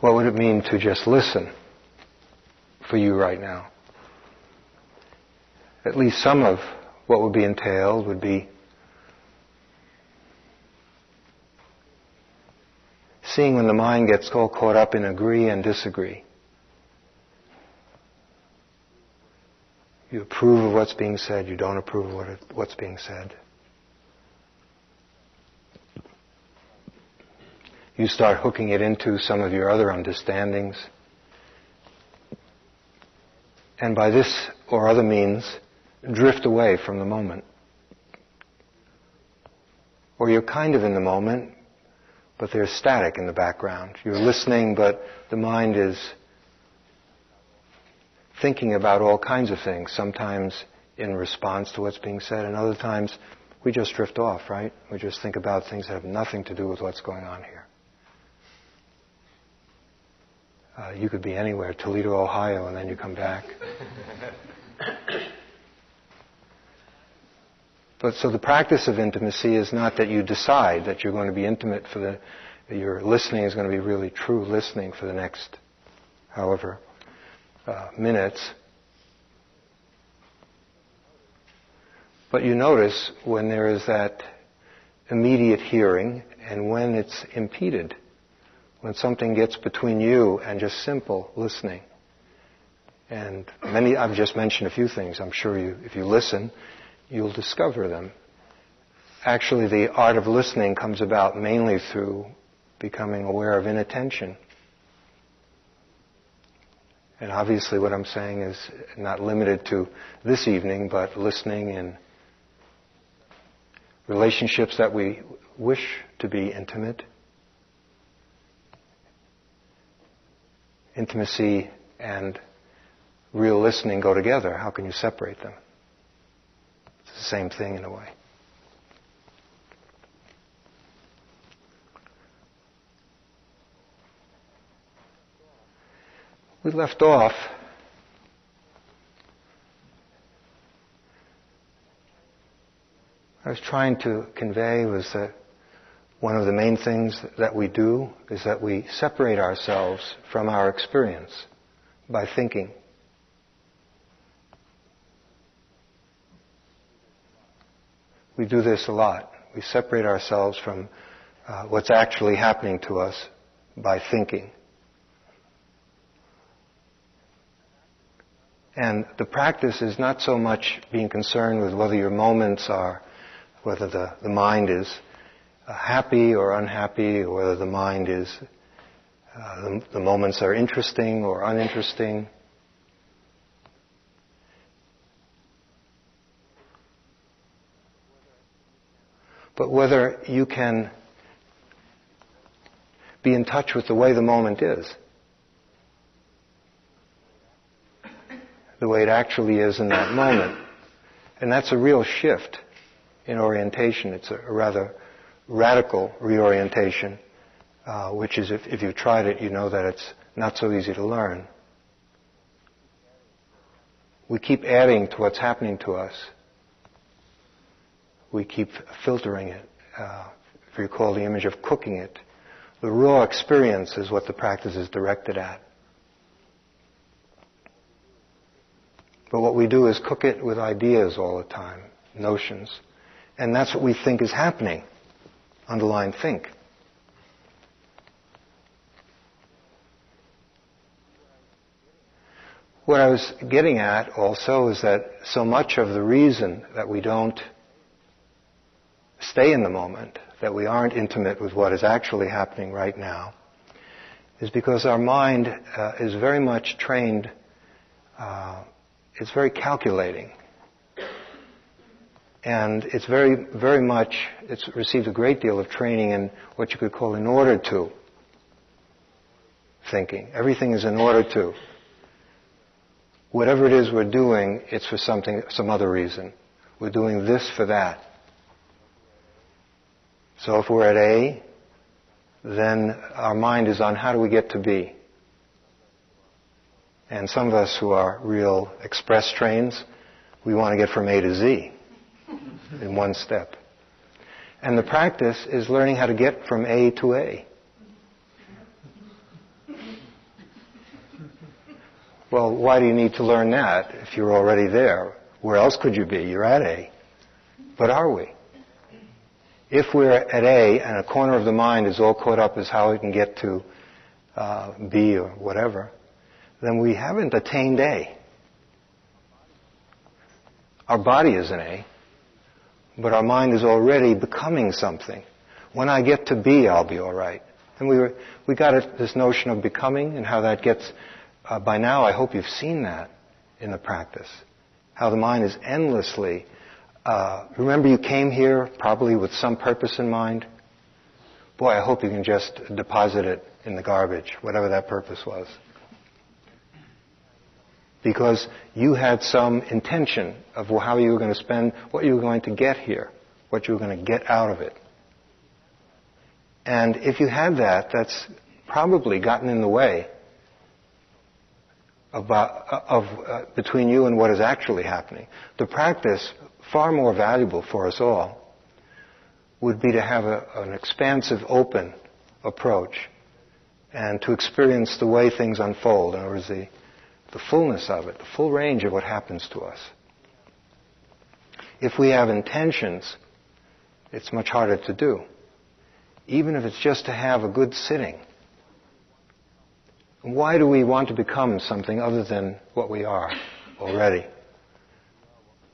What would it mean to just listen for you right now? At least some of what would be entailed would be seeing when the mind gets all caught up in agree and disagree. You approve of what's being said, you don't approve of what's being said. You start hooking it into some of your other understandings. And by this or other means, drift away from the moment. Or you're kind of in the moment, but there's static in the background. You're listening, but the mind is thinking about all kinds of things, sometimes in response to what's being said, and other times we just drift off, right? We just think about things that have nothing to do with what's going on here. You could be anywhere, Toledo, Ohio, and then you come back. But so the practice of intimacy is not that you decide that you're going to be intimate your listening is going to be really true listening for the next however minutes. But you notice when there is that immediate hearing and when it's impeded, when something gets between you and just simple listening. And I've just mentioned a few things. I'm sure if you listen, you'll discover them. Actually, the art of listening comes about mainly through becoming aware of inattention. And obviously what I'm saying is not limited to this evening, but listening in relationships that we wish to be intimate. Intimacy and real listening go together. How can you separate them? It's the same thing in a way. We left off what I was trying to convey was that one of the main things that we do is that we separate ourselves from our experience by thinking. We do this a lot. We separate ourselves from what's actually happening to us by thinking. And the practice is not so much being concerned with whether your moments are, whether the mind is happy or unhappy, or whether the mind is, the moments are interesting or uninteresting. But whether you can be in touch with the way the moment is. The way it actually is in that moment. And that's a real shift in orientation. It's a rather radical reorientation, which is if you've tried it, you know that it's not so easy to learn. We keep adding to what's happening to us. We keep filtering it. If you recall the image of cooking it, the raw experience is what the practice is directed at. But what we do is cook it with ideas all the time, notions. And that's what we think is happening. Underline think. What I was getting at also is that so much of the reason that we don't stay in the moment, that we aren't intimate with what is actually happening right now, is because our mind is very much trained. It's very calculating. And it's it's received a great deal of training in what you could call in order to thinking. Everything is in order to. Whatever it is we're doing, it's for some other reason. We're doing this for that. So if we're at A, then our mind is on how do we get to B? And some of us who are real express trains, we want to get from A to Z in one step. And the practice is learning how to get from A to A. Well, why do you need to learn that if you're already there? Where else could you be? You're at A. But are we? If we're at A and a corner of the mind is all caught up as how we can get to B or whatever, then we haven't attained A. Our body is an A, but our mind is already becoming something. When I get to B, I'll be all right. And we got this notion of becoming and how that gets, by now I hope you've seen that in the practice, how the mind is endlessly. Remember you came here probably with some purpose in mind? Boy, I hope you can just deposit it in the garbage, whatever that purpose was. Because you had some intention of how you were going to spend, what you were going to get here, what you were going to get out of it. And if you had that, that's probably gotten in the way between you and what is actually happening. The practice, far more valuable for us all, would be to have an expansive, open approach and to experience the way things unfold. In other words, the fullness of it, the full range of what happens to us. If we have intentions, it's much harder to do. Even if it's just to have a good sitting. Why do we want to become something other than what we are already?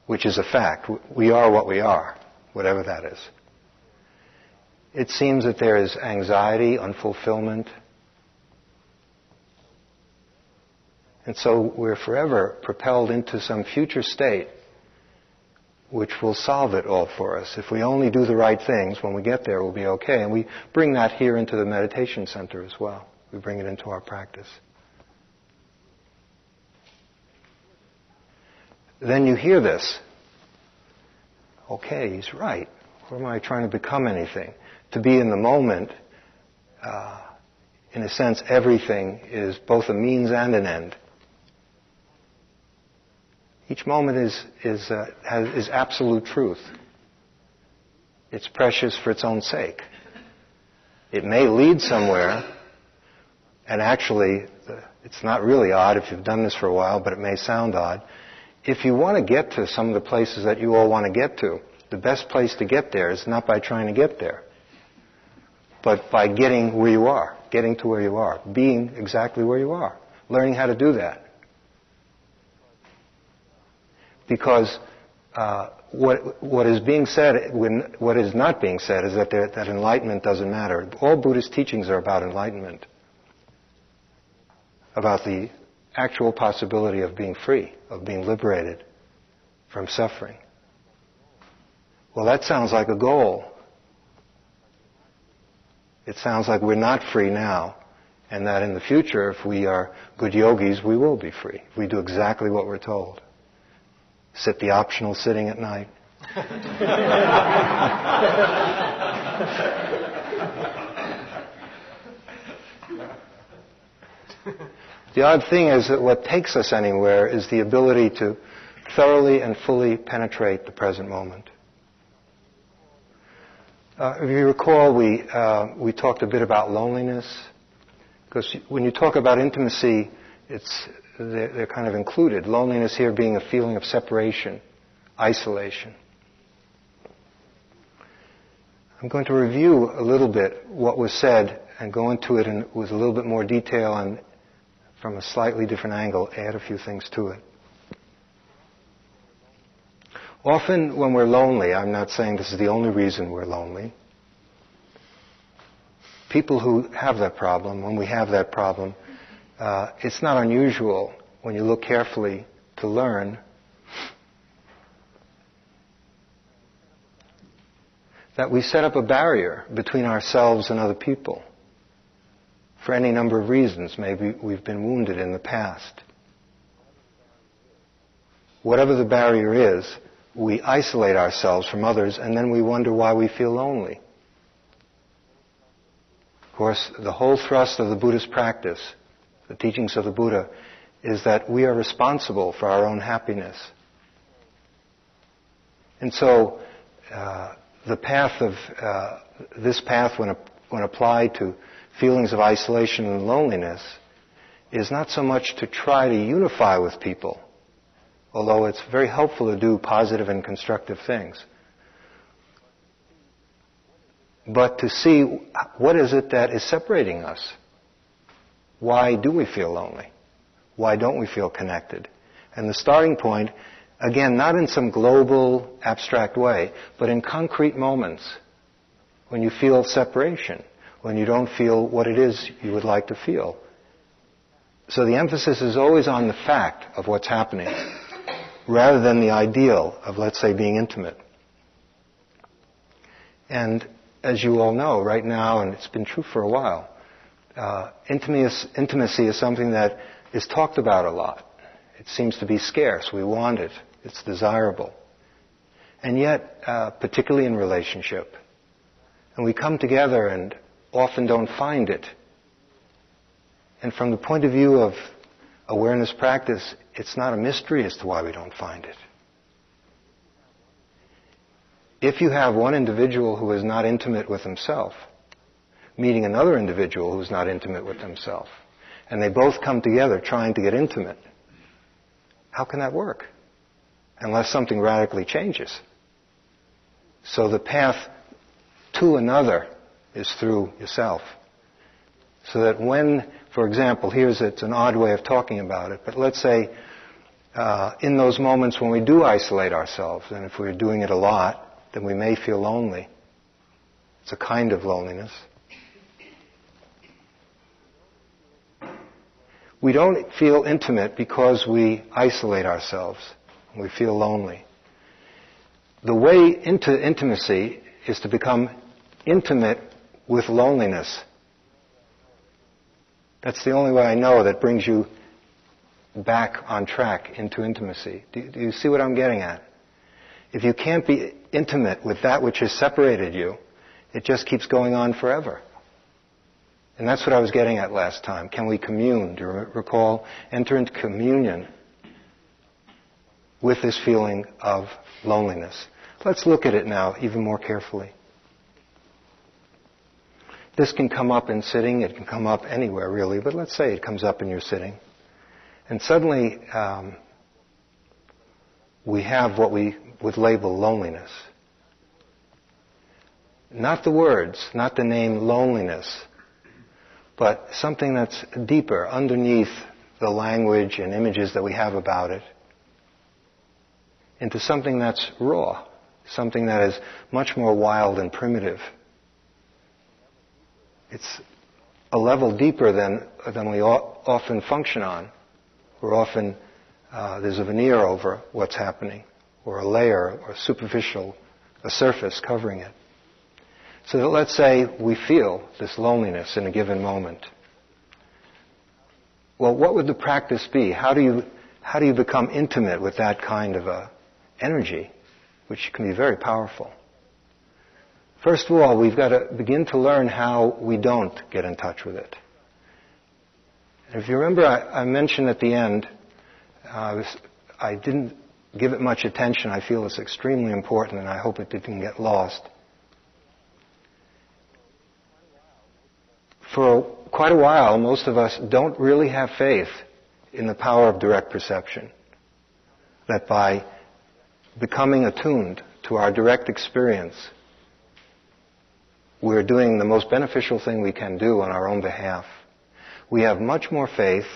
Which is a fact. We are what we are, whatever that is. It seems that there is anxiety, unfulfillment. And so we're forever propelled into some future state which will solve it all for us. If we only do the right things, when we get there, we'll be okay. And we bring that here into the meditation center as well. We bring it into our practice. Then you hear this. Okay, he's right. What am I trying to become anything? To be in the moment, in a sense, everything is both a means and an end. Each moment is absolute truth. It's precious for its own sake. It may lead somewhere, and actually, it's not really odd if you've done this for a while, but it may sound odd. If you want to get to some of the places that you all want to get to, the best place to get there is not by trying to get there, but by getting where you are, getting to where you are, being exactly where you are, learning how to do that. Because what is being said, what is not being said, is that enlightenment doesn't matter. All Buddhist teachings are about enlightenment, about the actual possibility of being free, of being liberated from suffering. Well, that sounds like a goal. It sounds like we're not free now, and that in the future, if we are good yogis, we will be free, if we do exactly what we're told. Sit the optional sitting at night. The odd thing is that what takes us anywhere is the ability to thoroughly and fully penetrate the present moment. If you recall, we talked a bit about loneliness, because when you talk about intimacy, they're kind of included. Loneliness here being a feeling of separation, isolation. I'm going to review a little bit what was said and go into it with a little bit more detail and from a slightly different angle, add a few things to it. Often when we're lonely, I'm not saying this is the only reason we're lonely. People who have that problem, when we have that problem, it's not unusual when you look carefully to learn that we set up a barrier between ourselves and other people for any number of reasons. Maybe we've been wounded in the past. Whatever the barrier is, we isolate ourselves from others, and then we wonder why we feel lonely. Of course, the whole thrust of the Buddhist practice, the teachings of the Buddha, is that we are responsible for our own happiness. And so the path of this path, when applied to feelings of isolation and loneliness, is not so much to try to unify with people, although it's very helpful to do positive and constructive things, but to see what is it that is separating us. Why do we feel lonely? Why don't we feel connected? And the starting point, again, not in some global, abstract way, but in concrete moments when you feel separation, when you don't feel what it is you would like to feel. So the emphasis is always on the fact of what's happening rather than the ideal of, let's say, being intimate. And as you all know right now, and it's been true for a while, intimacy is something that is talked about a lot. It seems to be scarce. We want it. It's desirable. And yet, particularly in relationship, and we come together and often don't find it. And from the point of view of awareness practice, it's not a mystery as to why we don't find it. If you have one individual who is not intimate with himself, meeting another individual who's not intimate with himself, and they both come together trying to get intimate, how can that work? Unless something radically changes. So the path to another is through yourself. So that when, for example, it's an odd way of talking about it, but let's say in those moments when we do isolate ourselves, and if we're doing it a lot, then we may feel lonely. It's a kind of loneliness. We don't feel intimate because we isolate ourselves. We feel lonely. The way into intimacy is to become intimate with loneliness. That's the only way I know that brings you back on track into intimacy. Do you see what I'm getting at? If you can't be intimate with that which has separated you, it just keeps going on forever. And that's what I was getting at last time. Can we commune? Do you recall? Enter into communion with this feeling of loneliness. Let's look at it now even more carefully. This can come up in sitting. It can come up anywhere, really. But let's say it comes up in your sitting. And suddenly, we have what we would label loneliness. Not the words, not the name loneliness, but something that's deeper underneath the language and images that we have about it, into something that's raw, something that is much more wild and primitive. It's a level deeper than we often function on. We're often, there's a veneer over what's happening, or a layer, or superficial, a surface covering it. So that let's say we feel this loneliness in a given moment. Well, what would the practice be? How do you become intimate with that kind of a energy, which can be very powerful? First of all, we've got to begin to learn how we don't get in touch with it. If you remember, I mentioned at the end, I didn't give it much attention. I feel it's extremely important, and I hope it didn't get lost. For quite a while, most of us don't really have faith in the power of direct perception, that by becoming attuned to our direct experience, we're doing the most beneficial thing we can do on our own behalf. We have much more faith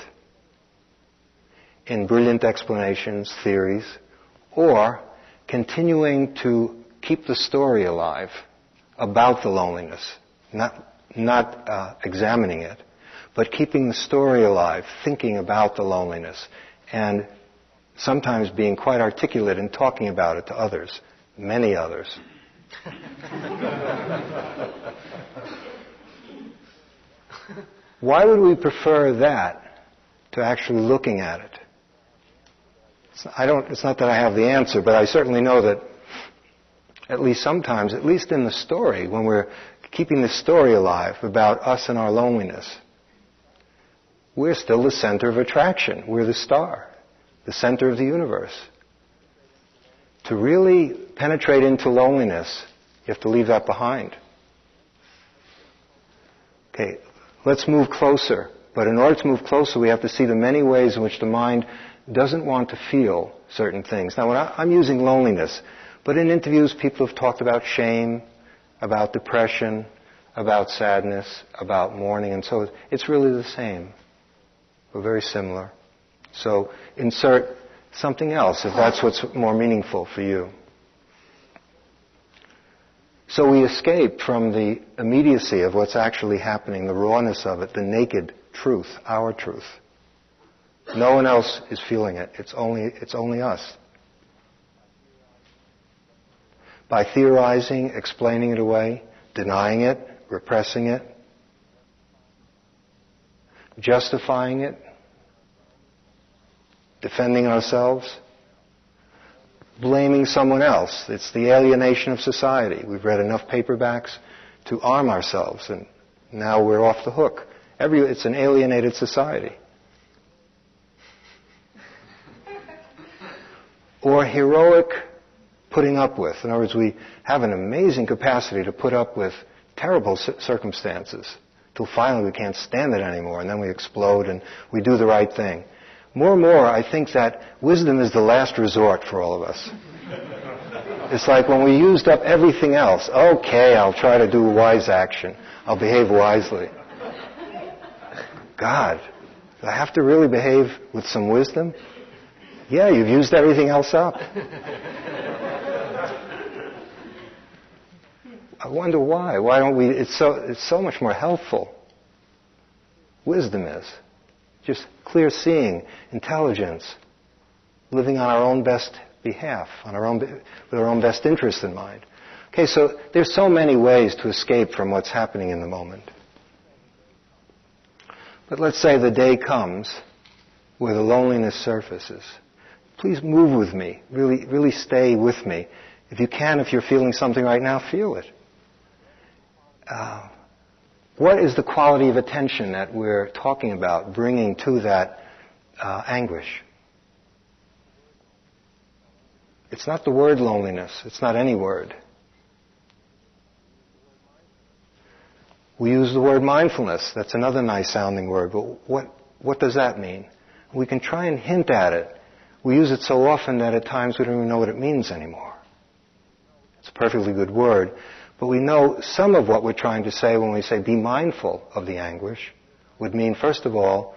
in brilliant explanations, theories, or continuing to keep the story alive about the loneliness, not examining it, but keeping the story alive, thinking about the loneliness, and sometimes being quite articulate in talking about it to others, many others. Why would we prefer that to actually looking at it? It's not that I have the answer, but I certainly know that at least sometimes, at least in the story, when we're keeping the story alive about us and our loneliness, we're still the center of attraction. We're the star, the center of the universe. To really penetrate into loneliness, you have to leave that behind. Okay, let's move closer But in order to move closer, we have to see the many ways in which the mind doesn't want to feel certain things. Now, when I'm using loneliness, but in interviews, people have talked about shame, about depression, about sadness, about mourning, and so it's really the same. We're very similar. So insert something else if that's what's more meaningful for you. So we escape from the immediacy of what's actually happening, the rawness of it, the naked truth, our truth. No one else is feeling it. It's only us. By theorizing, explaining it away, denying it, repressing it, justifying it, defending ourselves, blaming someone else. It's the alienation of society. We've read enough paperbacks to arm ourselves, and now we're off the hook. It's an alienated society. Or heroic putting up with. In other words, we have an amazing capacity to put up with terrible circumstances till finally we can't stand it anymore, and then we explode and we do the right thing. More and more, I think that wisdom is the last resort for all of us. It's like when we used up everything else, okay, I'll try to do wise action. I'll behave wisely. God, do I have to really behave with some wisdom? Yeah, you've used everything else up. I wonder why. Why don't we? It's so much more helpful. Wisdom is just clear seeing, intelligence, living on our own best behalf, with our own best interests in mind. Okay, so there's so many ways to escape from what's happening in the moment. But let's say the day comes where the loneliness surfaces. Please move with me. Really, really stay with me. If you can, if you're feeling something right now, feel it. What is the quality of attention that we're talking about bringing to that anguish? It's not the word loneliness. It's not any word. We use the word mindfulness. That's another nice-sounding word. But what does that mean? We can try and hint at it. We use it so often that at times we don't even know what it means anymore. It's a perfectly good word. But we know some of what we're trying to say when we say be mindful of the anguish would mean, first of all,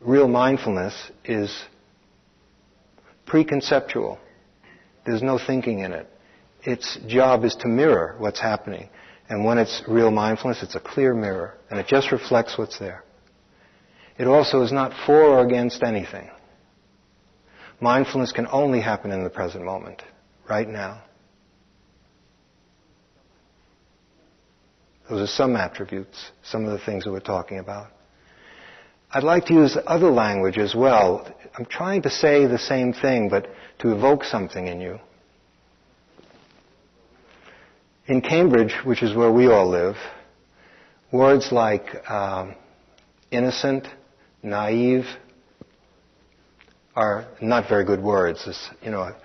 real mindfulness is preconceptual. There's no thinking in it. Its job is to mirror what's happening. And when it's real mindfulness, it's a clear mirror, and it just reflects what's there. It also is not for or against anything. Mindfulness can only happen in the present moment, right now. Those are some attributes, some of the things that we're talking about. I'd like to use other language as well. I'm trying to say the same thing, but to evoke something in you. In Cambridge, which is where we all live, words like innocent, naive, are not very good words. It's,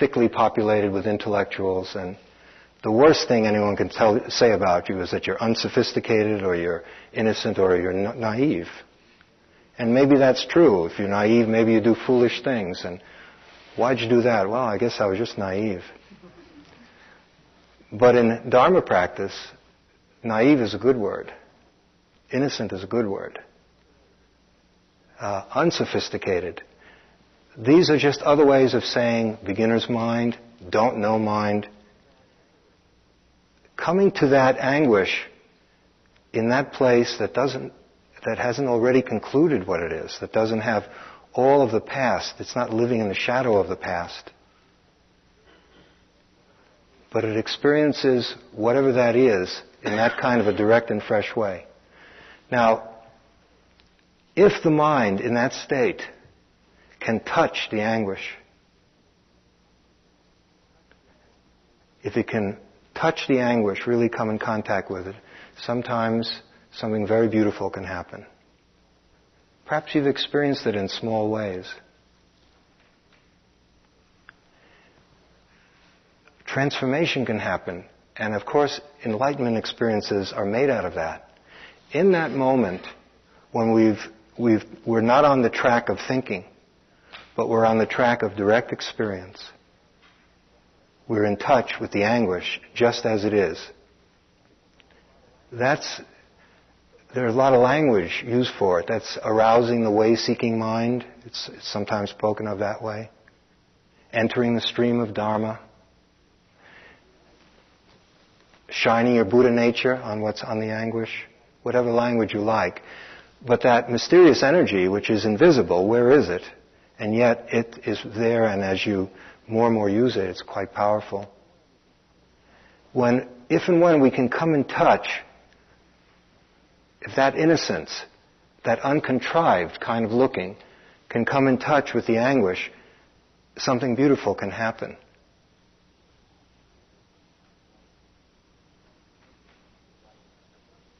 thickly populated with intellectuals, and the worst thing anyone can say about you is that you're unsophisticated or you're innocent or you're naive. And maybe that's true. If you're naive, maybe you do foolish things. And why'd you do that? Well, I guess I was just naive. But in Dharma practice, naive is a good word. Innocent is a good word. Unsophisticated. These are just other ways of saying beginner's mind, don't know mind. Coming to that anguish in that place that hasn't already concluded what it is, that doesn't have all of the past, it's not living in the shadow of the past, but it experiences whatever that is in that kind of a direct and fresh way. Now, if the mind in that state can touch the anguish, if it can touch the anguish, really come in contact with it, sometimes something very beautiful can happen. Perhaps you've experienced it in small ways. Transformation can happen, and of course, enlightenment experiences are made out of that. In that moment, when we're not on the track of thinking, but we're on the track of direct experience. We're in touch with the anguish just as it is. There's a lot of language used for it. That's arousing the way-seeking mind. It's sometimes spoken of that way. Entering the stream of Dharma. Shining your Buddha nature on what's on the anguish. Whatever language you like. But that mysterious energy, which is invisible, where is it? And yet it is there, and as you more and more use it, it's quite powerful. If and when we can come in touch if that innocence, that uncontrived kind of looking, can come in touch with the anguish, something beautiful can happen.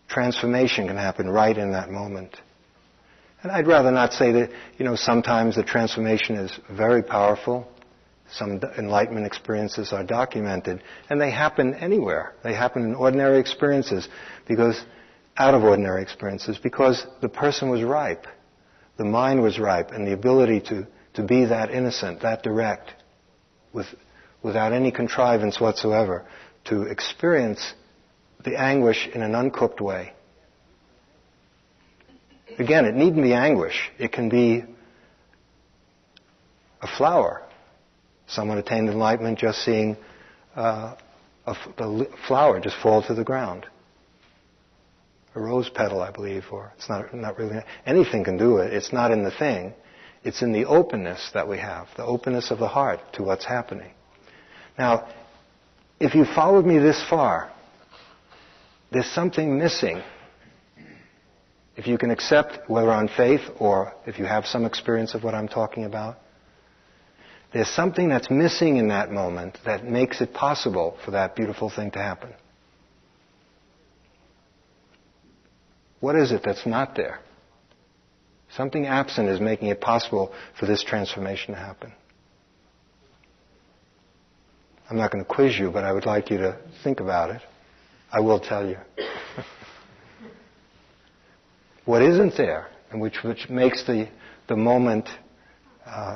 Transformation can happen right in that moment. And I'd rather not say that, sometimes the transformation is very powerful. Some enlightenment experiences are documented, and they happen anywhere. They happen in ordinary experiences because the person was ripe, the mind was ripe, and the ability to be that innocent, that direct, without any contrivance whatsoever, to experience the anguish in an uncooked way. Again, it needn't be anguish. It can be a flower. Someone attained enlightenment just seeing a flower just fall to the ground. A rose petal, I believe, or it's not really, anything can do it. It's not in the thing. It's in the openness that we have, the openness of the heart to what's happening. Now, if you followed me this far, there's something missing. If you can accept, whether on faith or if you have some experience of what I'm talking about, there's something that's missing in that moment that makes it possible for that beautiful thing to happen. What is it that's not there? Something absent is making it possible for this transformation to happen. I'm not going to quiz you, but I would like you to think about it. I will tell you. What isn't there, and which makes the moment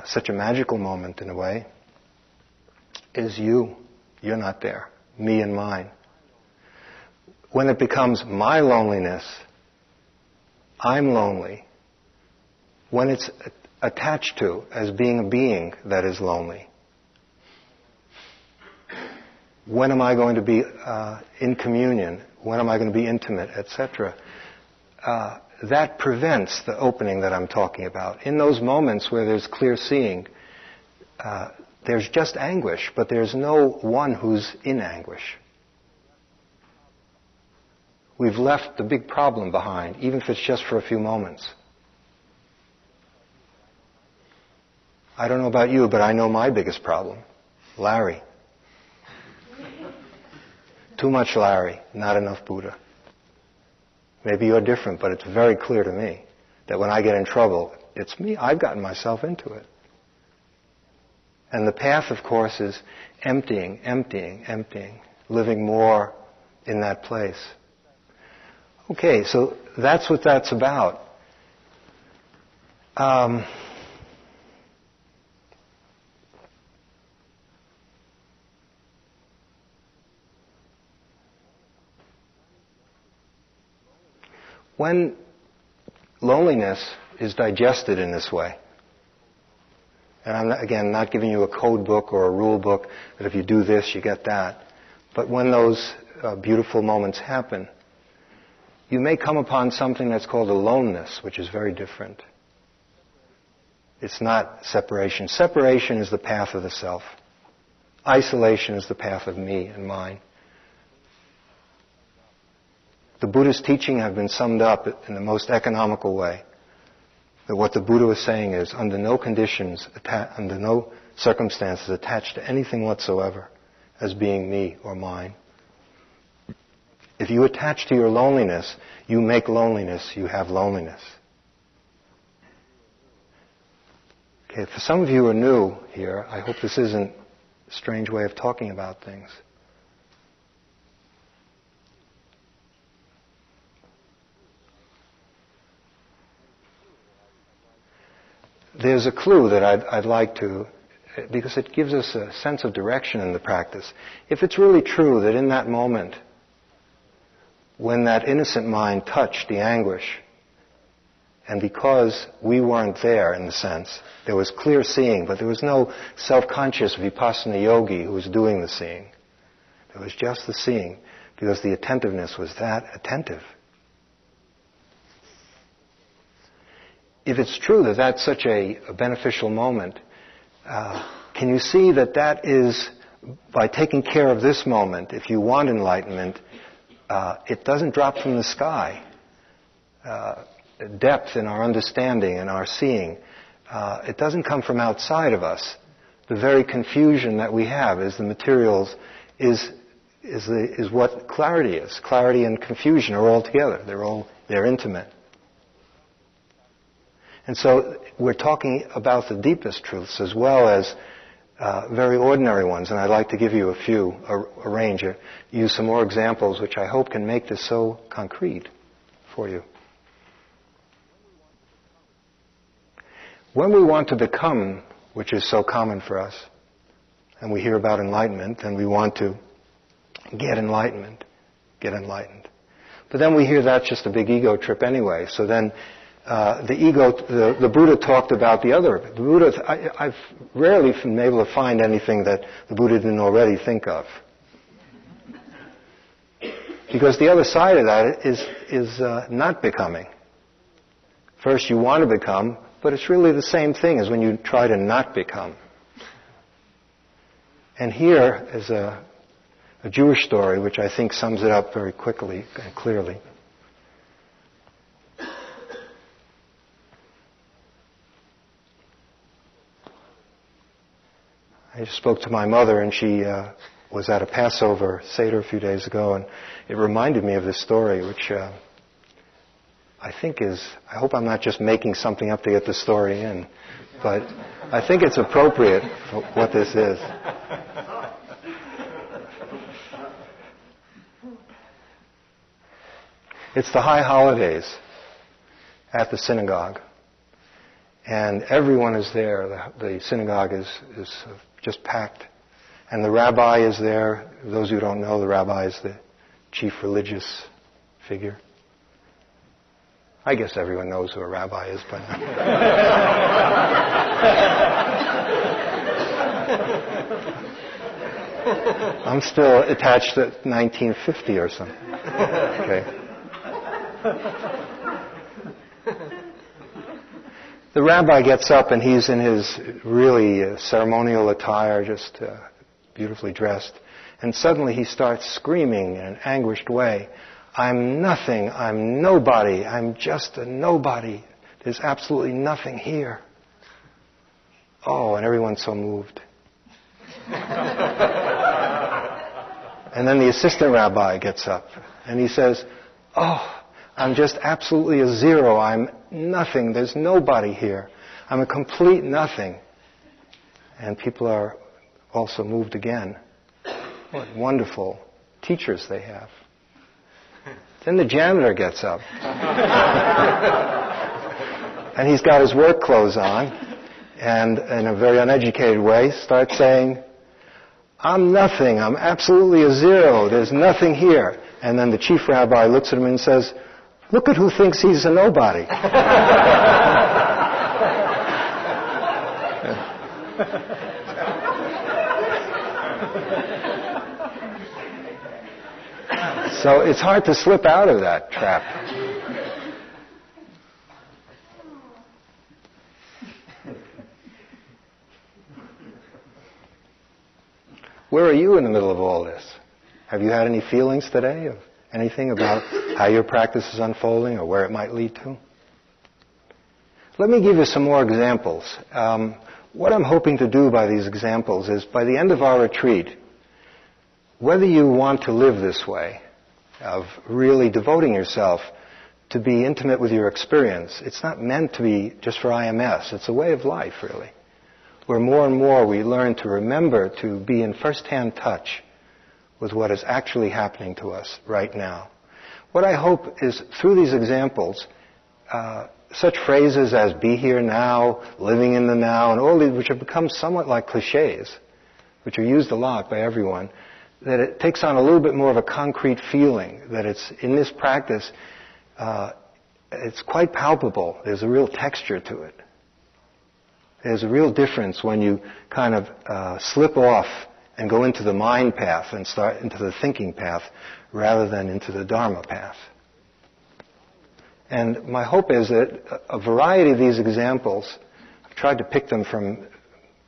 such a magical moment in a way, is you. You're not there. Me and mine. When it becomes my loneliness, I'm lonely. When it's attached to as being a being that is lonely. When am I going to be in communion? When am I going to be intimate, etc.? That prevents the opening that I'm talking about. In those moments where there's clear seeing, there's just anguish, but there's no one who's in anguish. We've left the big problem behind, even if it's just for a few moments. I don't know about you, but I know my biggest problem. Larry. Too much Larry, not enough Buddha. Maybe you're different, but it's very clear to me that when I get in trouble, it's me. I've gotten myself into it. And the path, of course, is emptying, emptying, emptying, living more in that place. Okay, so that's what that's about. When loneliness is digested in this way, and I'm, not giving you a code book or a rule book that if you do this, you get that, but when those beautiful moments happen, you may come upon something that's called aloneness, which is very different. It's not separation. Separation is the path of the self. Isolation is the path of me and mine. The Buddha's teaching have been summed up in the most economical way. That what the Buddha was saying is, under no conditions, under no circumstances attached to anything whatsoever as being me or mine. If you attach to your loneliness, you make loneliness, you have loneliness. Okay, for some of you who are new here, I hope this isn't a strange way of talking about things. there's a clue that I'd like to, because it gives us a sense of direction in the practice. If it's really true that in that moment, when that innocent mind touched the anguish, and because we weren't there, in the sense, there was clear seeing, but there was no self-conscious vipassana yogi who was doing the seeing. There was just the seeing, because the attentiveness was that attentive. If it's true that that's such a beneficial moment, can you see that that is, by taking care of this moment, if you want enlightenment, it doesn't drop from the sky. Depth in our understanding and our seeing, it doesn't come from outside of us. The very confusion that we have is the materials, is what clarity is. Clarity and confusion are all together. They're intimate. And so we're talking about the deepest truths as well as very ordinary ones. And I'd like to give you a few, a range, use some more examples, which I hope can make this so concrete for you. When we want to become, which is so common for us, and we hear about enlightenment, and we want to get enlightened. But then we hear that's just a big ego trip anyway. So then the ego, the Buddha talked about the other. The Buddha, I've rarely been able to find anything that the Buddha didn't already think of. Because the other side of that is not becoming. First you want to become, but it's really the same thing as when you try to not become. And here is a Jewish story which I think sums it up very quickly and clearly. I just spoke to my mother, and she was at a Passover Seder a few days ago, and it reminded me of this story, which... I think I hope I'm not just making something up to get the story in, but I think it's appropriate for what this is. It's the High Holidays at the synagogue, and everyone is there. The synagogue is just packed, and the rabbi is there. For those who don't know, the rabbi is the chief religious figure. I guess everyone knows who a rabbi is by now. I'm still attached to 1950 or something. Okay. The rabbi gets up, and he's in his really ceremonial attire, just beautifully dressed. And suddenly he starts screaming in an anguished way, "I'm nothing, I'm nobody, I'm just a nobody. There's absolutely nothing here." Oh, and everyone's so moved. And then the assistant rabbi gets up, and he says, "Oh, I'm just absolutely a zero, I'm nothing, there's nobody here. I'm a complete nothing." And people are also moved again. What wonderful teachers they have. Then the janitor gets up. And he's got his work clothes on, and in a very uneducated way starts saying, "I'm nothing, I'm absolutely a zero, there's nothing here." And then the chief rabbi looks at him and says, "Look at who thinks he's a nobody." So it's hard to slip out of that trap. Where are you in the middle of all this? Have you had any feelings today of anything about how your practice is unfolding or where it might lead to? Let me give you some more examples. What I'm hoping to do by these examples is, by the end of our retreat, whether you want to live this way, of really devoting yourself to be intimate with your experience. It's not meant to be just for IMS. It's a way of life, really, where more and more we learn to remember to be in first-hand touch with what is actually happening to us right now. What I hope is, through these examples, such phrases as be here now, living in the now, and all these, which have become somewhat like cliches, which are used a lot by everyone, that it takes on a little bit more of a concrete feeling, that it's in this practice, it's quite palpable. There's a real texture to it. There's a real difference when you kind of slip off and go into the mind path and start into the thinking path rather than into the Dharma path. And my hope is that a variety of these examples, I've tried to pick them from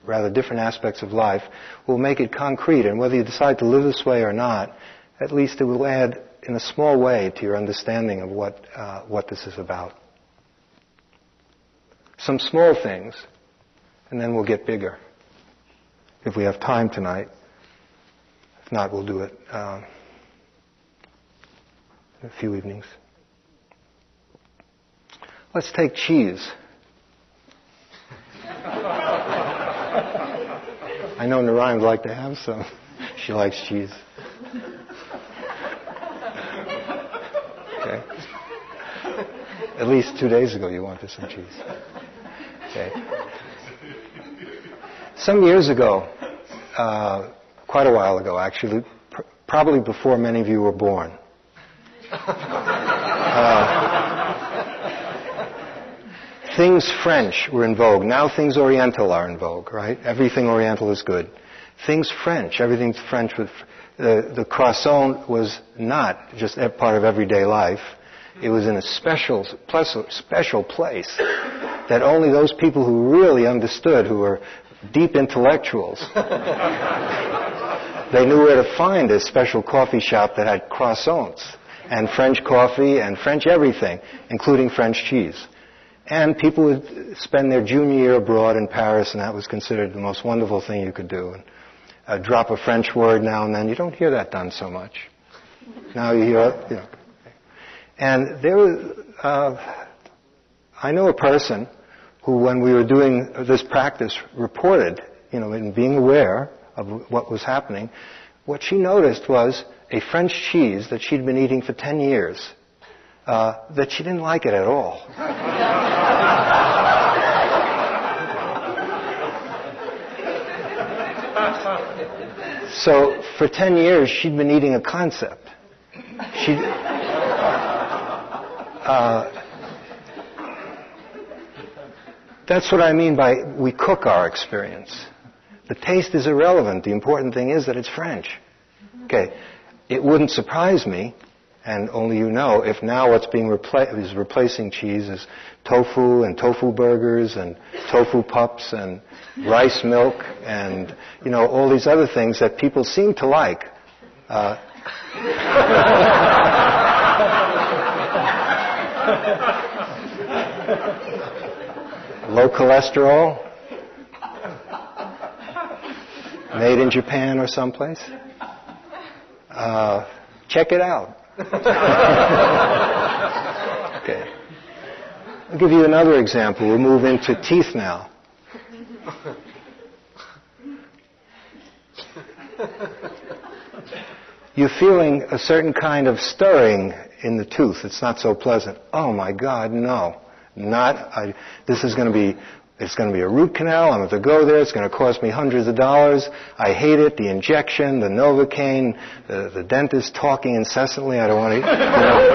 rather different aspects of life, will make it concrete. And whether you decide to live this way or not, at least it will add in a small way to your understanding of what this is about. Some small things, and then we'll get bigger. If we have time tonight. If not, we'll do it in a few evenings. Let's take cheese. I know Narayan would like to have some. She likes cheese. Okay. At least 2 days ago you wanted some cheese. Okay. Some years ago, quite a while ago actually, probably before many of you were born. Things French were in vogue. Now things Oriental are in vogue, right? Everything Oriental is good. Things French, everything's French. With the croissant was not just a part of everyday life. It was in a special place that only those people who really understood, who were deep intellectuals, they knew where to find a special coffee shop that had croissants and French coffee and French everything, including French cheese. And people would spend their junior year abroad in Paris, and that was considered the most wonderful thing you could do. And drop a French word now and then. You don't hear that done so much. Now you hear, you know. And there was, I know a person who, when we were doing this practice, reported, you know, in being aware of what was happening, what she noticed was a French cheese that she'd been eating for 10 years, that she didn't like it at all. So for 10 years she'd been eating a concept. That's what I mean by we cook our experience. The taste is irrelevant. The important thing is that it's French. Okay, it wouldn't surprise me, and only you know, if now what's being replacing cheese is tofu and tofu burgers and tofu pups and rice milk and, you know, all these other things that people seem to like. Low cholesterol, made in Japan or someplace. Check it out. Okay. I'll give you another example. We'll move into teeth now. You're feeling a certain kind of stirring in the tooth. It's not so pleasant. Oh my God, no. This is going to be, it's going to be a root canal. I'm going to go there. It's going to cost me hundreds of dollars. I hate it. The injection, the Novocaine, the dentist talking incessantly. I don't want to, you know.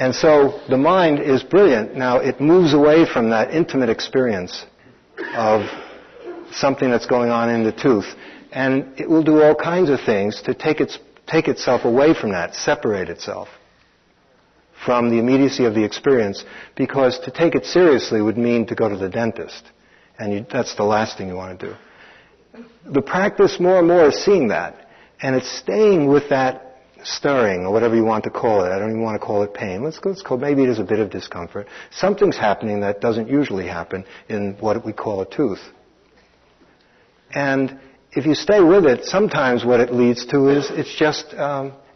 And so the mind is brilliant. Now it moves away from that intimate experience of something that's going on in the tooth. And it will do all kinds of things to take itself away from that, separate itself from the immediacy of the experience, because to take it seriously would mean to go to the dentist, and that's the last thing you want to do. The practice more and more is seeing that, and it's staying with that stirring, or whatever you want to call it. I don't even want to call it pain. Let's call, maybe it is a bit of discomfort. Something's happening that doesn't usually happen in what we call a tooth. And if you stay with it, sometimes what it leads to is it's just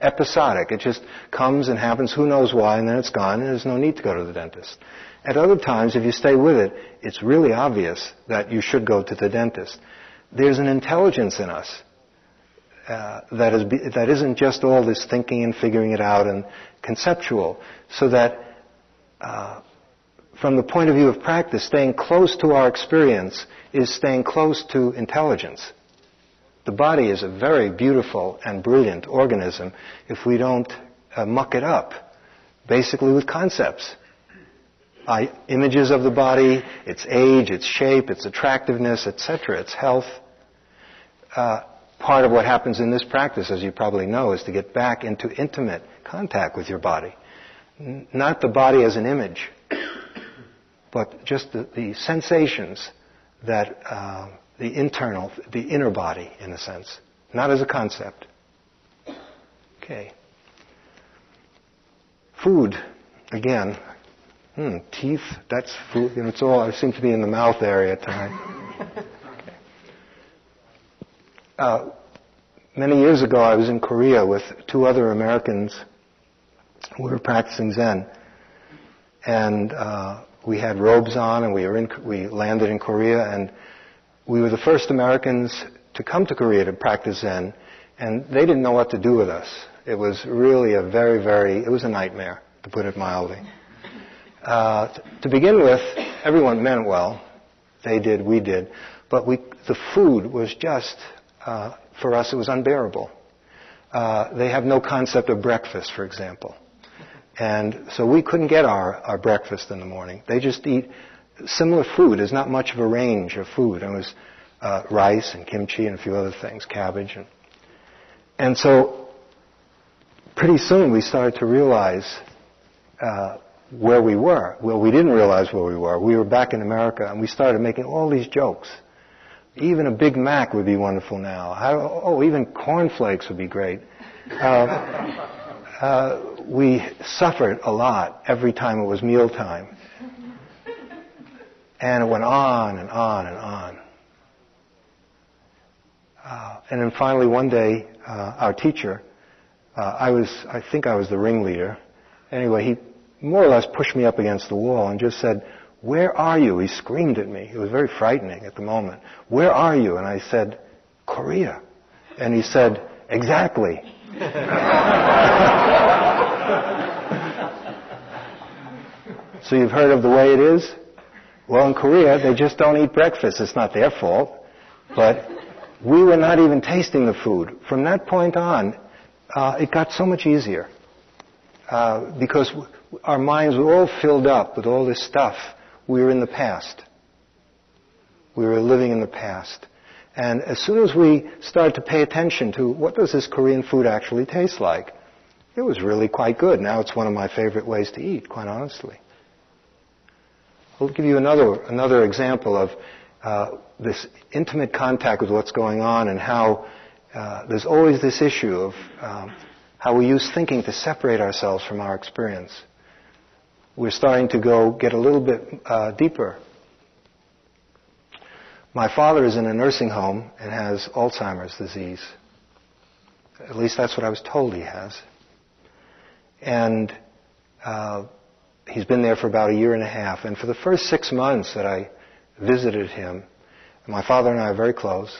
episodic. It just comes and happens, who knows why, and then it's gone, and there's no need to go to the dentist. At other times, if you stay with it, it's really obvious that you should go to the dentist. There's an intelligence in us that isn't just all this thinking and figuring it out and conceptual, so that from the point of view of practice, staying close to our experience is staying close to intelligence. The body is a very beautiful and brilliant organism if we don't muck it up, basically with concepts. Images of the body, its age, its shape, its attractiveness, etc., its health. Part of what happens in this practice, as you probably know, is to get back into intimate contact with your body. Not the body as an image, but just the sensations that the inner body, in a sense, not as a concept. Okay. Food, again. Teeth, that's food. You know, it's all, it seems to be in the mouth area tonight. Okay. Many years ago, I was in Korea with two other Americans who were practicing Zen. And we had robes on, and we landed in Korea, and we were the first Americans to come to Korea to practice Zen, and they didn't know what to do with us. It was really a it was a nightmare, to put it mildly. To begin with, everyone meant well. They did, we did. But the food was just, for us, it was unbearable. They have no concept of breakfast, for example. And so we couldn't get our breakfast in the morning. They just eat similar food. There's not much of a range of food. It was rice and kimchi and a few other things, cabbage. And so pretty soon we started to realize where we were. Well, we didn't realize where we were. We were back in America, and we started making all these jokes. Even a Big Mac would be wonderful now. Even cornflakes would be great. We suffered a lot every time it was mealtime. And it went on and on and on. And then finally one day, our teacher, I think I was the ringleader. Anyway, he more or less pushed me up against the wall and just said, "Where are you?" He screamed at me. It was very frightening at the moment. "Where are you?" And I said, "Korea." And he said, "Exactly." So you've heard of the way it is? Well, in Korea, they just don't eat breakfast. It's not their fault. But we were not even tasting the food. From that point on, it got so much easier. Because our minds were all filled up with all this stuff. We were in the past. We were living in the past. And as soon as we started to pay attention to what does this Korean food actually taste like, it was really quite good. Now it's one of my favorite ways to eat, quite honestly. I'll give you another example of this intimate contact with what's going on, and how there's always this issue of how we use thinking to separate ourselves from our experience. We're starting to get a little bit deeper. My father is in a nursing home and has Alzheimer's disease. At least that's what I was told he has. And he's been there for about a year and a half. And for the first 6 months that I visited him, my father and I are very close,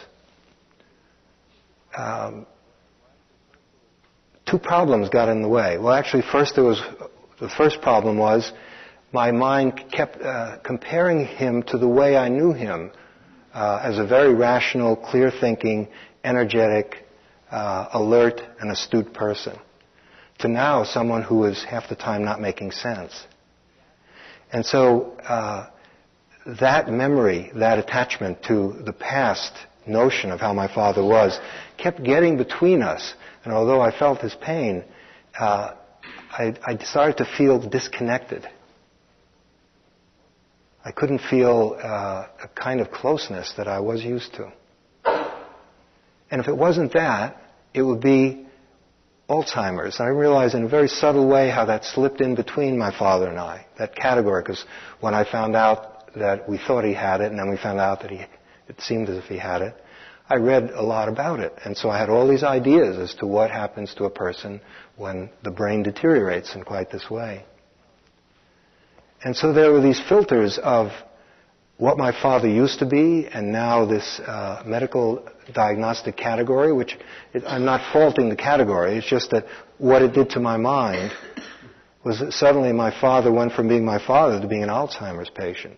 two problems got in the way. Well, actually, the first problem was my mind kept comparing him to the way I knew him, as a very rational, clear-thinking, energetic, alert, and astute person, to now someone who is half the time not making sense. And so that memory, that attachment to the past notion of how my father was, kept getting between us. And although I felt his pain, I started to feel disconnected. I couldn't feel a kind of closeness that I was used to. And if it wasn't that, it would be Alzheimer's. And I realized in a very subtle way how that slipped in between my father and I, that category, because when I found out that we thought he had it, and then we found out that it seemed as if he had it, I read a lot about it, and so I had all these ideas as to what happens to a person when the brain deteriorates in quite this way. And so there were these filters of what my father used to be, and now this medical diagnostic category, which I'm not faulting the category, it's just that what it did to my mind was that suddenly my father went from being my father to being an Alzheimer's patient.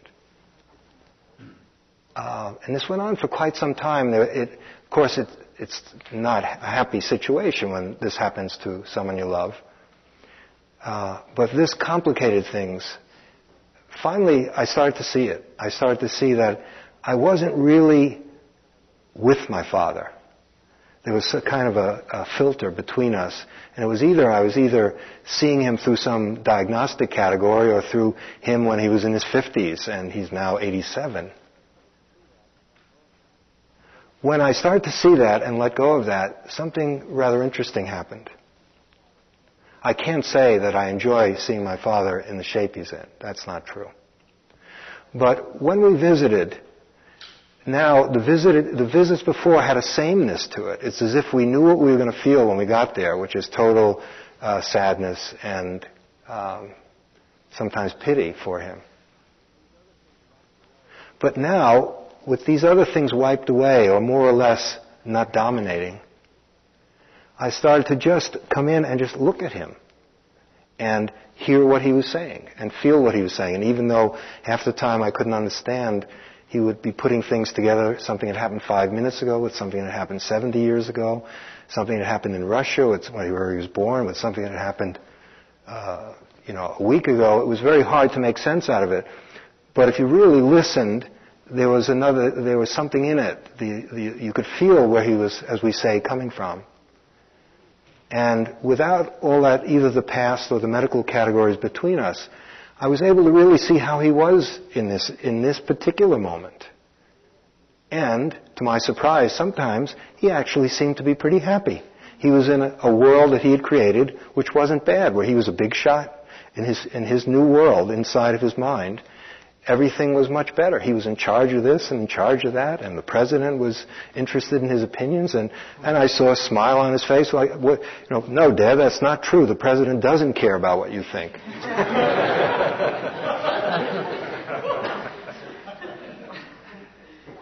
And this went on for quite some time. Of course, it's not a happy situation when this happens to someone you love. But this complicated things. Finally, I started to see it. I started to see that I wasn't really with my father. There was a kind of a filter between us. And it was either, I was either seeing him through some diagnostic category or through him when he was in his 50s, and he's now 87. When I started to see that and let go of that, something rather interesting happened. I can't say that I enjoy seeing my father in the shape he's in. That's not true. But when we visited, now the visits before had a sameness to it. It's as if we knew what we were going to feel when we got there, which is total sadness and sometimes pity for him. But now, with these other things wiped away, or more or less not dominating, I started to just come in and just look at him and hear what he was saying and feel what he was saying. And even though half the time I couldn't understand, he would be putting things together, something that happened 5 minutes ago with something that happened 70 years ago, something that happened in Russia where he was born, with something that happened a week ago. It was very hard to make sense out of it. But if you really listened, there was something in it. You could feel where he was, as we say, coming from. And without all that, either the past or the medical categories between us, I was able to really see how he was in this particular moment. And, to my surprise, sometimes he actually seemed to be pretty happy. He was in a world that he had created, which wasn't bad, where he was a big shot in his new world inside of his mind. Everything was much better. He was in charge of this and in charge of that, and the president was interested in his opinions, and I saw a smile on his face like, no, Dad, that's not true. The president doesn't care about what you think.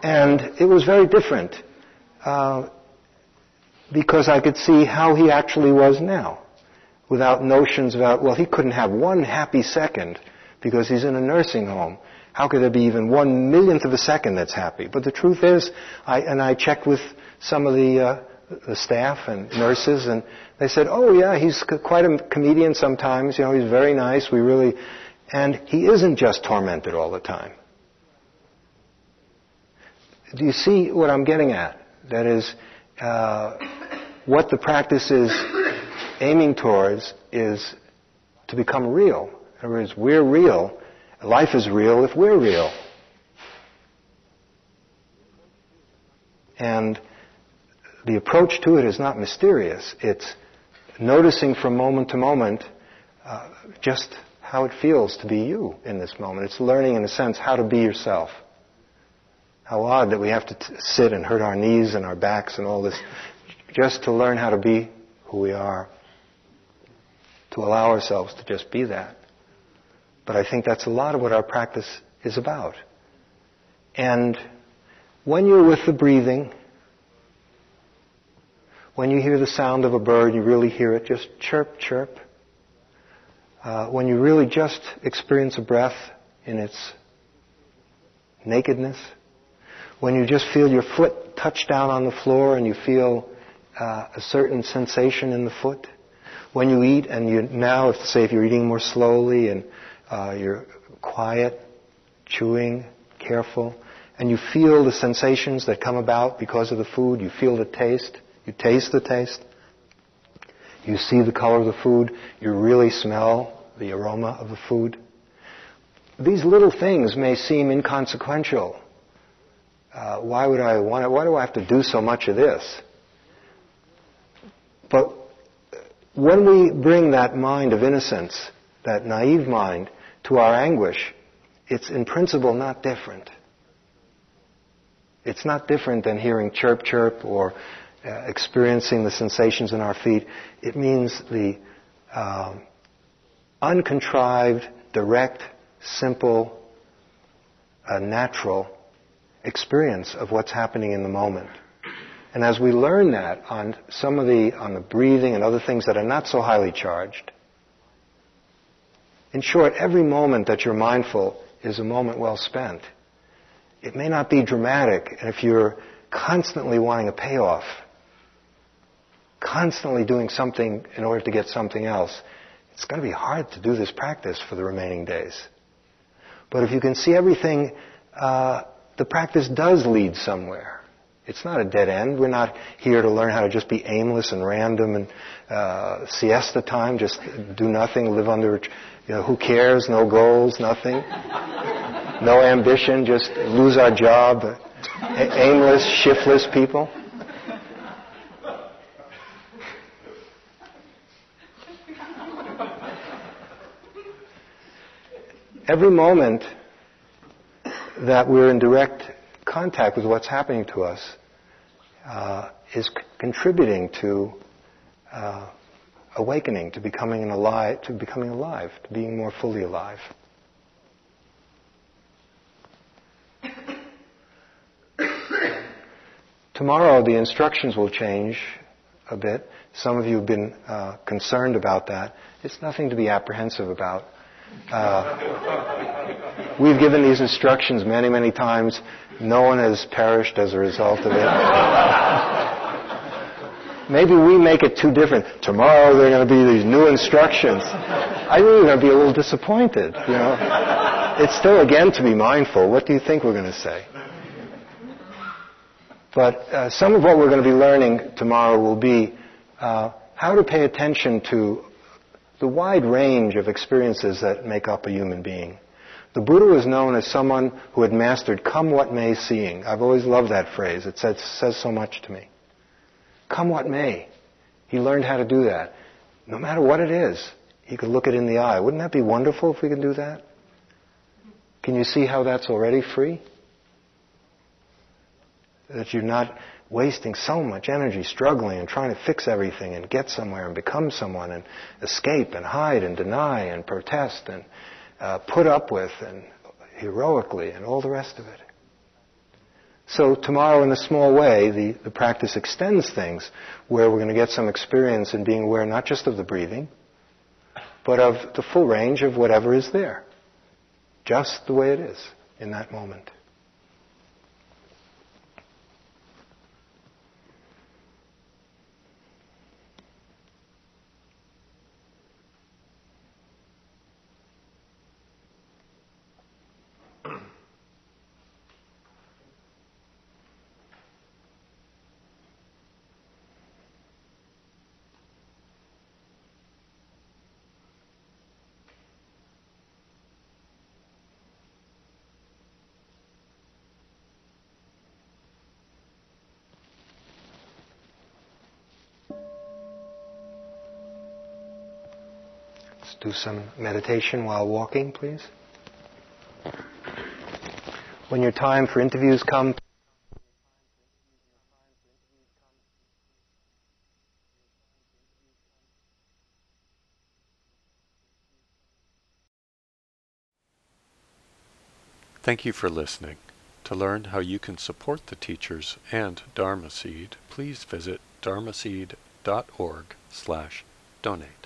And it was very different because I could see how he actually was now without notions about, well, he couldn't have one happy second because he's in a nursing home. How could there be even 1 millionth of a second that's happy? But the truth is, I checked with some of the staff and nurses, and they said, oh yeah, he's quite a comedian sometimes, he's very nice, and he isn't just tormented all the time. Do you see what I'm getting at? That is, what the practice is aiming towards is to become real. In other words, we're real. Life is real if we're real. And the approach to it is not mysterious. It's noticing from moment to moment just how it feels to be you in this moment. It's learning, in a sense, how to be yourself. How odd that we have to sit and hurt our knees and our backs and all this just to learn how to be who we are, to allow ourselves to just be that. But I think that's a lot of what our practice is about. And when you're with the breathing, when you hear the sound of a bird, you really hear it just chirp, chirp. When you really just experience a breath in its nakedness, when you just feel your foot touch down on the floor and you feel a certain sensation in the foot, when you eat and you now, if you're eating more slowly and you're quiet, chewing, careful, and you feel the sensations that come about because of the food. You feel the taste. You taste the taste. You see the color of the food. You really smell the aroma of the food. These little things may seem inconsequential. Why would I want it? Why do I have to do so much of this? But when we bring that mind of innocence, that naive mind, to our anguish, it's in principle not different. It's not different than hearing chirp, chirp, or experiencing the sensations in our feet. It means the uncontrived, direct, simple a natural experience of what's happening in the moment. And as we learn that on some of the, on the breathing and other things that are not so highly charged, in short, every moment that you're mindful is a moment well spent. It may not be dramatic, and if you're constantly wanting a payoff, constantly doing something in order to get something else, it's going to be hard to do this practice for the remaining days. But if you can see everything, the practice does lead somewhere. It's not a dead end. We're not here to learn how to just be aimless and random and siesta time, just do nothing, live under, who cares, no goals, nothing, no ambition, just lose our job, aimless, shiftless people. Every moment that we're in direct contact with what's happening to us is contributing to awakening, to becoming alive, to being more fully alive. Tomorrow the instructions will change a bit. Some of you have been concerned about that. It's nothing to be apprehensive about. We've given these instructions many, many times. No one has perished as a result of it. Maybe we make it too different. Tomorrow there are going to be these new instructions. I really going to be a little disappointed. It's still, again, to be mindful. What do you think we're going to say? But some of what we're going to be learning tomorrow will be how to pay attention to the wide range of experiences that make up a human being. The Buddha was known as someone who had mastered come what may seeing. I've always loved that phrase. It says so much to me. Come what may. He learned how to do that. No matter what it is, he could look it in the eye. Wouldn't that be wonderful if we could do that? Can you see how that's already free? That you're not wasting so much energy struggling and trying to fix everything and get somewhere and become someone and escape and hide and deny and protest and put up with and heroically and all the rest of it. So tomorrow in a small way the practice extends things where we're going to get some experience in being aware not just of the breathing but of the full range of whatever is there, just the way it is in that moment. Do some meditation while walking, please. When your time for interviews comes, thank you for listening. To learn how you can support the teachers and Dharma Seed, please visit dharmaseed.org/donate.